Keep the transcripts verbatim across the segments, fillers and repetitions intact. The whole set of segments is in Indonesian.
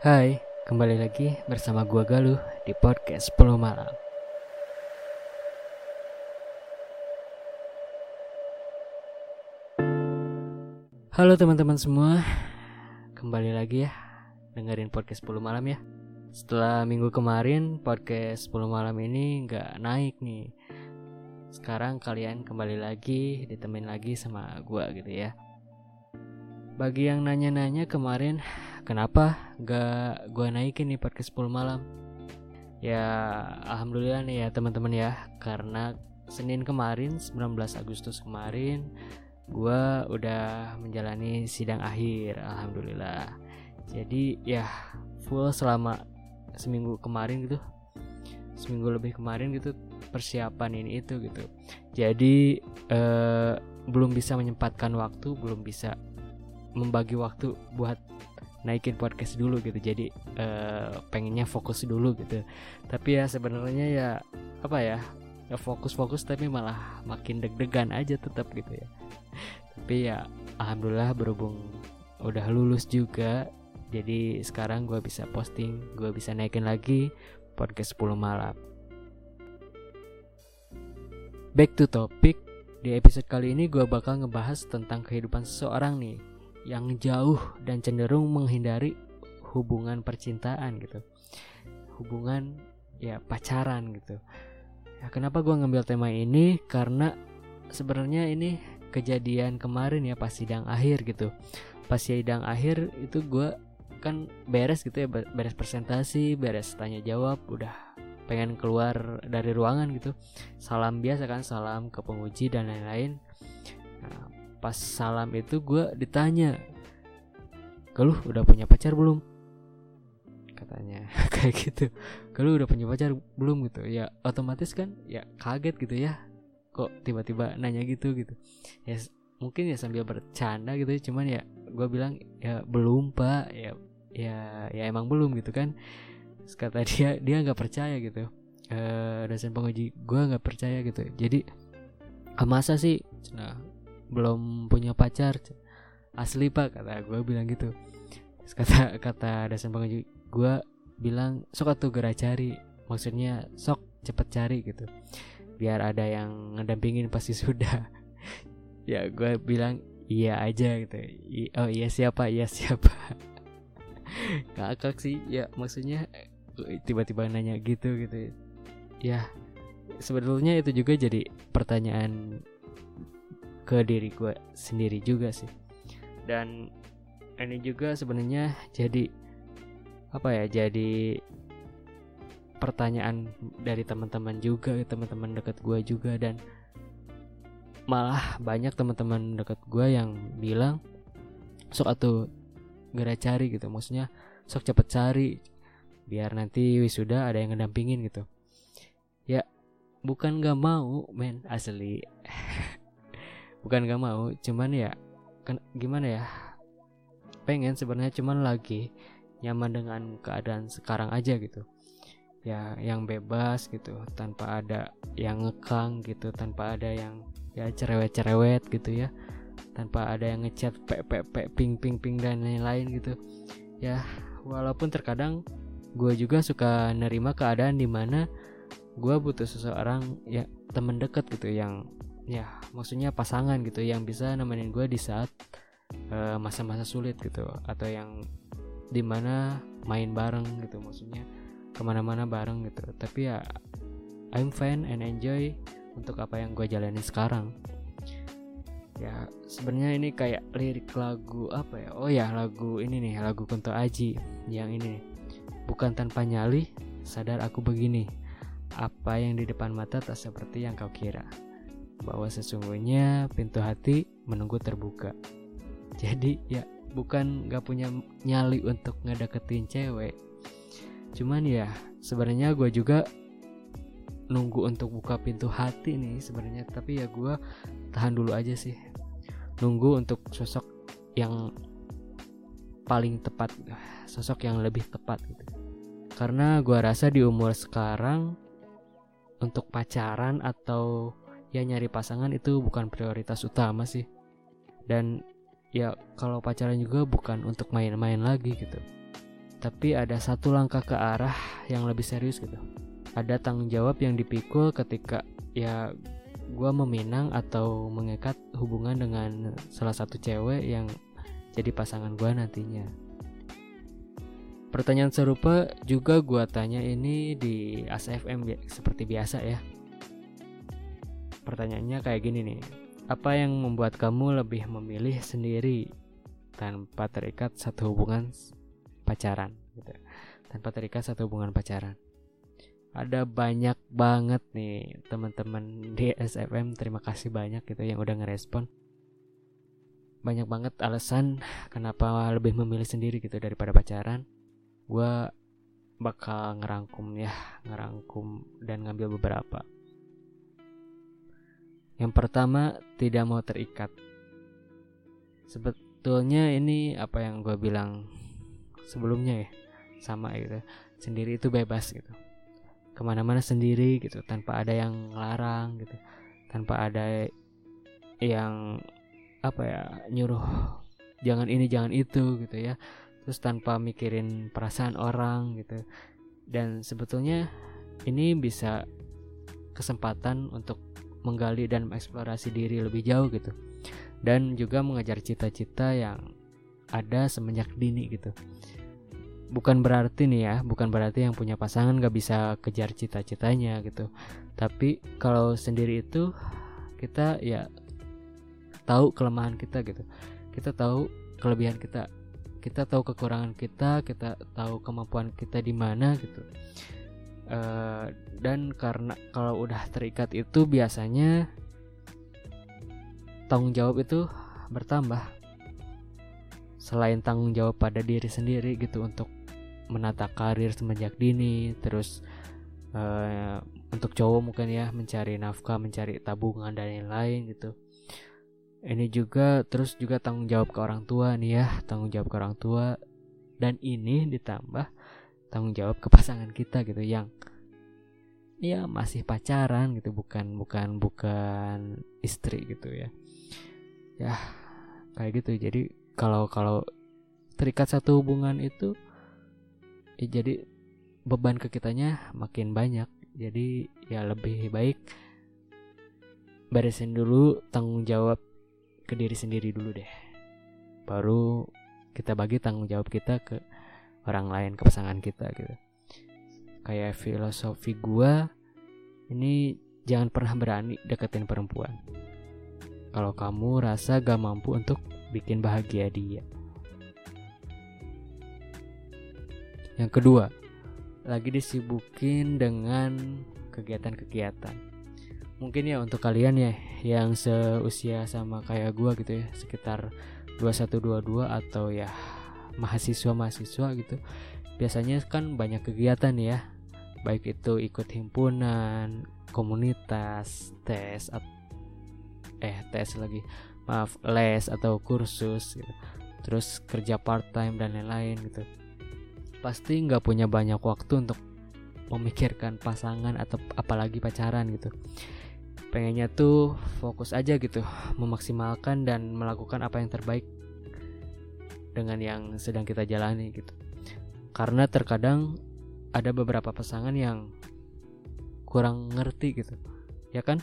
Hai, kembali lagi bersama gua Galuh di podcast sepuluh malam. Halo teman-teman semua, kembali lagi ya dengerin podcast sepuluh malam ya. Setelah minggu kemarin podcast sepuluh malam ini gak naik nih. Sekarang kalian kembali lagi, ditemenin lagi sama gua gitu ya. Bagi yang nanya-nanya kemarin kenapa gak gue naikin nih podcast sepuluh malam, ya alhamdulillah nih ya teman-teman ya, karena Senin kemarin sembilan belas Agustus kemarin gue udah menjalani sidang akhir, alhamdulillah. Jadi ya full selama seminggu kemarin gitu, seminggu lebih kemarin gitu, persiapan ini itu gitu. Jadi eh, belum bisa menyempatkan waktu, belum bisa membagi waktu buat naikin podcast dulu gitu. Jadi eh, pengennya fokus dulu gitu. Tapi ya sebenarnya ya apa ya, fokus-fokus tapi malah makin deg-degan aja tetap gitu ya. Tapi ya alhamdulillah berhubung udah lulus juga, jadi sekarang gue bisa posting, gue bisa naikin lagi podcast sepuluh malam. Back to topic. Di episode kali ini gue bakal ngebahas tentang kehidupan seseorang nih yang jauh dan cenderung menghindari hubungan percintaan gitu, hubungan ya pacaran gitu. Ya, kenapa gue ngambil tema ini? Karena sebenarnya ini kejadian kemarin ya pas sidang akhir gitu. Pas sidang akhir itu gue kan beres gitu ya, beres presentasi, beres tanya jawab, udah pengen keluar dari ruangan gitu. Salam biasa kan, salam ke penguji dan lain-lain. Nah, pas salam itu gue ditanya, Galuh udah punya pacar belum? Katanya kayak gitu. Galuh udah punya pacar belum gitu. Ya otomatis kan ya kaget gitu ya, kok tiba-tiba nanya gitu gitu. Ya mungkin ya sambil bercanda gitu ya, cuman ya gue bilang ya belum pak, ya ya ya emang belum gitu kan. Terus kata dia, dia nggak percaya gitu. E, dosen penguji gue nggak percaya gitu. Jadi ah, masa sih? Nah, belum punya pacar asli pak, kata gue bilang gitu. Terus kata kata dosen penguji gue bilang, sok atuh gerak cari, maksudnya sok cepet cari gitu biar ada yang ngedampingin pasti sudah. Ya gue bilang iya aja gitu. I- oh iya siapa iya siapa kakak sih ya, maksudnya tiba-tiba nanya gitu gitu ya. Sebetulnya itu juga jadi pertanyaan ke diri gue sendiri juga sih. Dan ini juga sebenarnya jadi apa ya, jadi pertanyaan dari teman-teman juga, teman-teman dekat gue juga. Dan malah banyak teman-teman dekat gue yang bilang sok atuh gara cari gitu, maksudnya sok cepet cari biar nanti wisuda ada yang ngedampingin gitu. Ya bukan gak mau men, asli bukan gak mau, cuman ya kan, gimana ya, pengen sebenarnya, cuman lagi nyaman dengan keadaan sekarang aja gitu ya, yang bebas gitu, tanpa ada yang ngekang gitu, tanpa ada yang ya cerewet-cerewet gitu ya, tanpa ada yang ngechat pepepe ping ping ping dan lain-lain gitu ya. Walaupun terkadang gue juga suka nerima keadaan dimana gue butuh seseorang ya, teman dekat gitu, yang ya maksudnya pasangan gitu, yang bisa nemenin gue di saat uh, masa-masa sulit gitu, atau yang dimana main bareng gitu, maksudnya kemana-mana bareng gitu. Tapi ya I'm fine and enjoy untuk apa yang gue jalani sekarang. Ya sebenarnya ini kayak lirik lagu apa ya, oh ya lagu ini nih, lagu Konta Aji yang ini, bukan tanpa nyali sadar aku begini, apa yang di depan mata tak seperti yang kau kira, bahwa sesungguhnya pintu hati menunggu terbuka. Jadi ya bukan gak punya nyali untuk ngedeketin cewek, cuman ya sebenarnya gue juga nunggu untuk buka pintu hati nih sebenarnya. Tapi ya gue tahan dulu aja sih, nunggu untuk sosok yang paling tepat, sosok yang lebih tepat gitu. Karena gue rasa di umur sekarang untuk pacaran atau ya nyari pasangan itu bukan prioritas utama sih. Dan ya kalau pacaran juga bukan untuk main-main lagi gitu. tapi ada satu langkah ke arah yang lebih serius gitu. Ada tanggung jawab yang dipikul ketika ya gue meminang atau mengikat hubungan dengan salah satu cewek yang jadi pasangan gue nantinya. Pertanyaan serupa juga gue tanya ini di A C F M seperti biasa ya. Pertanyaannya kayak gini nih, apa yang membuat kamu lebih memilih sendiri tanpa terikat satu hubungan pacaran? Gitu. Tanpa terikat satu hubungan pacaran. Ada banyak banget nih teman-teman di S F M, terima kasih banyak gitu yang udah ngerespon. Banyak banget alasan kenapa lebih memilih sendiri gitu daripada pacaran. Gue bakal ngerangkum ya, ngerangkum dan ngambil beberapa. Yang pertama, tidak mau terikat. Sebetulnya ini apa yang gue bilang sebelumnya ya, sama gitu. Sendiri itu bebas gitu, kemana-mana sendiri gitu, tanpa ada yang ngelarang gitu, tanpa ada yang apa ya, nyuruh jangan ini jangan itu gitu ya. Terus tanpa mikirin perasaan orang gitu. Dan sebetulnya ini bisa kesempatan untuk menggali dan mengeksplorasi diri lebih jauh gitu. Dan juga mengejar cita-cita yang ada semenjak dini gitu. Bukan berarti nih ya, bukan berarti yang punya pasangan gak bisa kejar cita-citanya gitu. Tapi kalau sendiri itu kita ya tahu kelemahan kita gitu. Kita tahu kelebihan kita, kita tahu kekurangan kita, kita tahu kemampuan kita di mana gitu. E, dan karena kalau udah terikat itu biasanya tanggung jawab itu bertambah. Selain tanggung jawab pada diri sendiri gitu untuk menata karir semenjak dini, terus e, untuk cowok mungkin ya mencari nafkah, mencari tabungan dan lain-lain gitu. Ini juga terus juga tanggung jawab ke orang tua nih ya, tanggung jawab ke orang tua, dan ini ditambah tanggung jawab ke pasangan kita gitu yang ya masih pacaran gitu, bukan bukan bukan istri gitu ya. Ya kayak gitu. Jadi kalau kalau terikat satu hubungan itu ya jadi beban ke kitanya makin banyak. Jadi ya lebih baik beresin dulu tanggung jawab ke diri sendiri dulu deh, baru kita bagi tanggung jawab kita ke orang lain, ke pasangan kita gitu. Kayak filosofi gue ini, jangan pernah berani deketin perempuan kalau kamu rasa gak mampu untuk bikin bahagia dia. Yang kedua, lagi disibukin dengan kegiatan-kegiatan. Mungkin ya untuk kalian ya yang seusia sama kayak gue gitu ya, sekitar dua puluh satu dua puluh dua atau ya mahasiswa-mahasiswa gitu, biasanya kan banyak kegiatan ya, baik itu ikut himpunan, komunitas, tes at- eh tes lagi maaf les atau kursus gitu. Terus kerja part time dan lain-lain gitu. Pasti nggak punya banyak waktu untuk memikirkan pasangan atau apalagi pacaran gitu. Pengennya tuh fokus aja gitu, memaksimalkan dan melakukan apa yang terbaik dengan yang sedang kita jalani gitu. Karena terkadang ada beberapa pasangan yang kurang ngerti gitu, ya kan?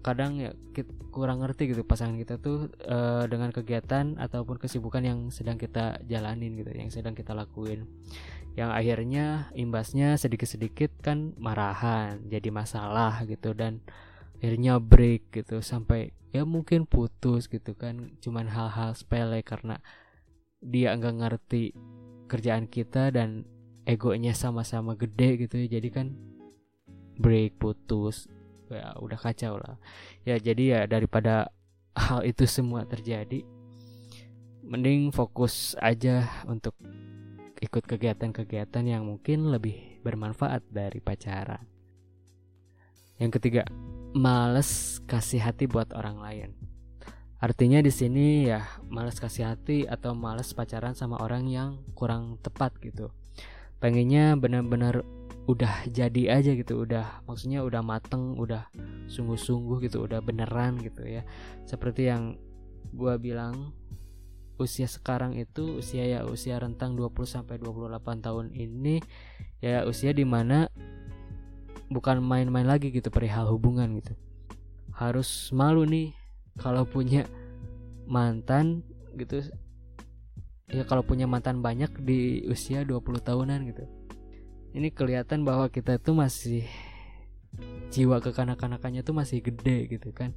Kadang ya kita kurang ngerti gitu pasangan kita tuh e, dengan kegiatan ataupun kesibukan yang sedang kita jalanin gitu, yang sedang kita lakuin. Yang akhirnya imbasnya sedikit-sedikit kan marahan, jadi masalah gitu, dan akhirnya break gitu sampai ya mungkin putus gitu kan, cuman hal-hal sepele karena dia nggak ngerti kerjaan kita dan egonya sama-sama gede gitu. Jadi kan break, putus, ya udah kacau lah ya. Jadi ya daripada hal itu semua terjadi, mending fokus aja untuk ikut kegiatan-kegiatan yang mungkin lebih bermanfaat dari pacaran. Yang ketiga, malas kasih hati buat orang lain. Artinya di sini ya malas kasih hati atau malas pacaran sama orang yang kurang tepat gitu. Pengennya benar-benar udah jadi aja gitu, udah maksudnya udah mateng, udah sungguh-sungguh gitu, udah beneran gitu ya. Seperti yang gue bilang usia sekarang itu usia ya usia rentang dua puluh sampai dua puluh delapan tahun ini ya usia dimana bukan main-main lagi gitu perihal hubungan gitu. Harus malu nih kalau punya mantan gitu. Ya kalau punya mantan banyak di usia dua puluh tahunan gitu. Ini kelihatan bahwa kita tuh masih jiwa kekanak-kanakannya tuh masih gede gitu kan.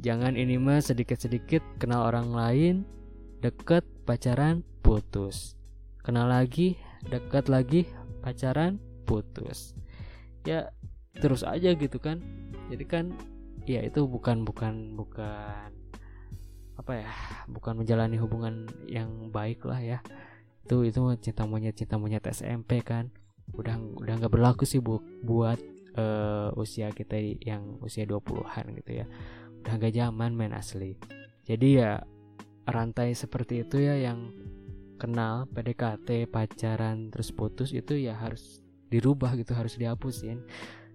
Jangan ini mah sedikit-sedikit kenal orang lain, deket, pacaran, putus. Kenal lagi, deket lagi, pacaran, putus. Ya terus aja gitu kan. Jadi kan ya itu bukan bukan bukan apa ya? Bukan menjalani hubungan yang baik lah ya. Itu itu cinta monyet cinta monyet S M P kan. Udah udah enggak berlaku sih bu, buat uh, usia kita yang usia dua puluhan gitu ya. Udah gak zaman main asli. Jadi ya rantai seperti itu ya, yang kenal, P D K T, pacaran, terus putus itu ya harus dirubah gitu, harus dihapusin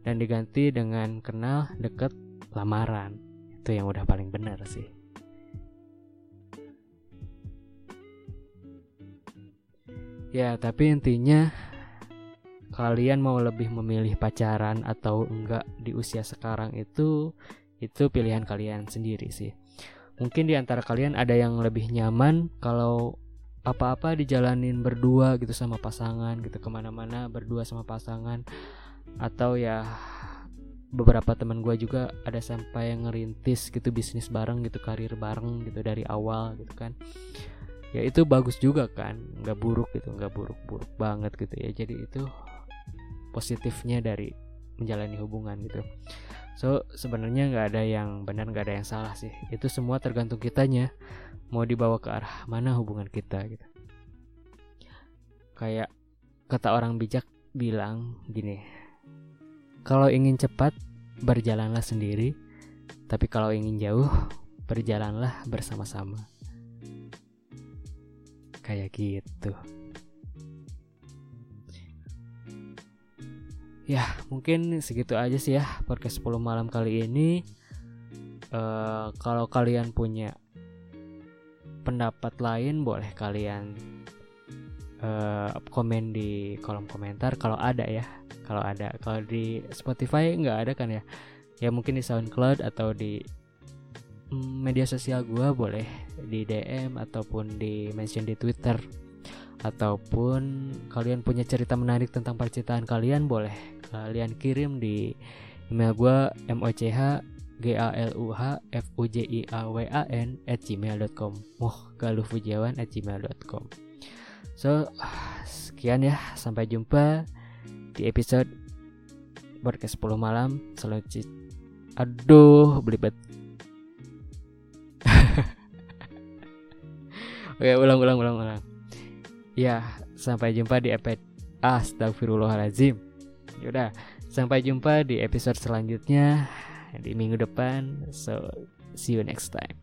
dan diganti dengan kenal, deket, lamaran. Itu yang udah paling benar sih. Ya tapi intinya kalian mau lebih memilih pacaran atau enggak di usia sekarang itu itu pilihan kalian sendiri sih. Mungkin di antara kalian ada yang lebih nyaman kalau apa-apa dijalanin berdua gitu sama pasangan gitu, kemana-mana berdua sama pasangan. Atau ya beberapa teman gue juga ada sampai yang ngerintis gitu bisnis bareng gitu, karir bareng gitu dari awal gitu kan. Ya itu bagus juga kan, gak buruk gitu, gak buruk-buruk banget gitu ya. Jadi itu positifnya dari menjalani hubungan gitu. So sebenarnya nggak ada yang benar, nggak ada yang salah sih. Itu semua tergantung kitanya mau dibawa ke arah mana hubungan kita gitu. Kayak kata orang bijak bilang gini, kalau ingin cepat berjalanlah sendiri, tapi kalau ingin jauh berjalanlah bersama-sama. Kayak gitu. Ya mungkin segitu aja sih ya podcast sepuluh malam kali ini. e, Kalau kalian punya pendapat lain boleh kalian e, komen di kolom komentar. Kalau ada ya Kalau ada Kalau di Spotify nggak ada kan ya. Ya mungkin di SoundCloud atau di mm, media sosial gue boleh di D M ataupun di mention di Twitter. Ataupun kalian punya cerita menarik tentang percintaan kalian boleh kalian kirim di email gue mochgaluhfujiawan at gmail.com mochgaluhfujiawan at gmail.com. So sekian ya, sampai jumpa di episode podcast sepuluh malam selanjutnya. Aduh belibet. Oke ulang ulang ulang ulang. Ya sampai jumpa di episode Astagfirullahaladzim. Yaudah, sampai jumpa di episode selanjutnya di minggu depan. So, see you next time.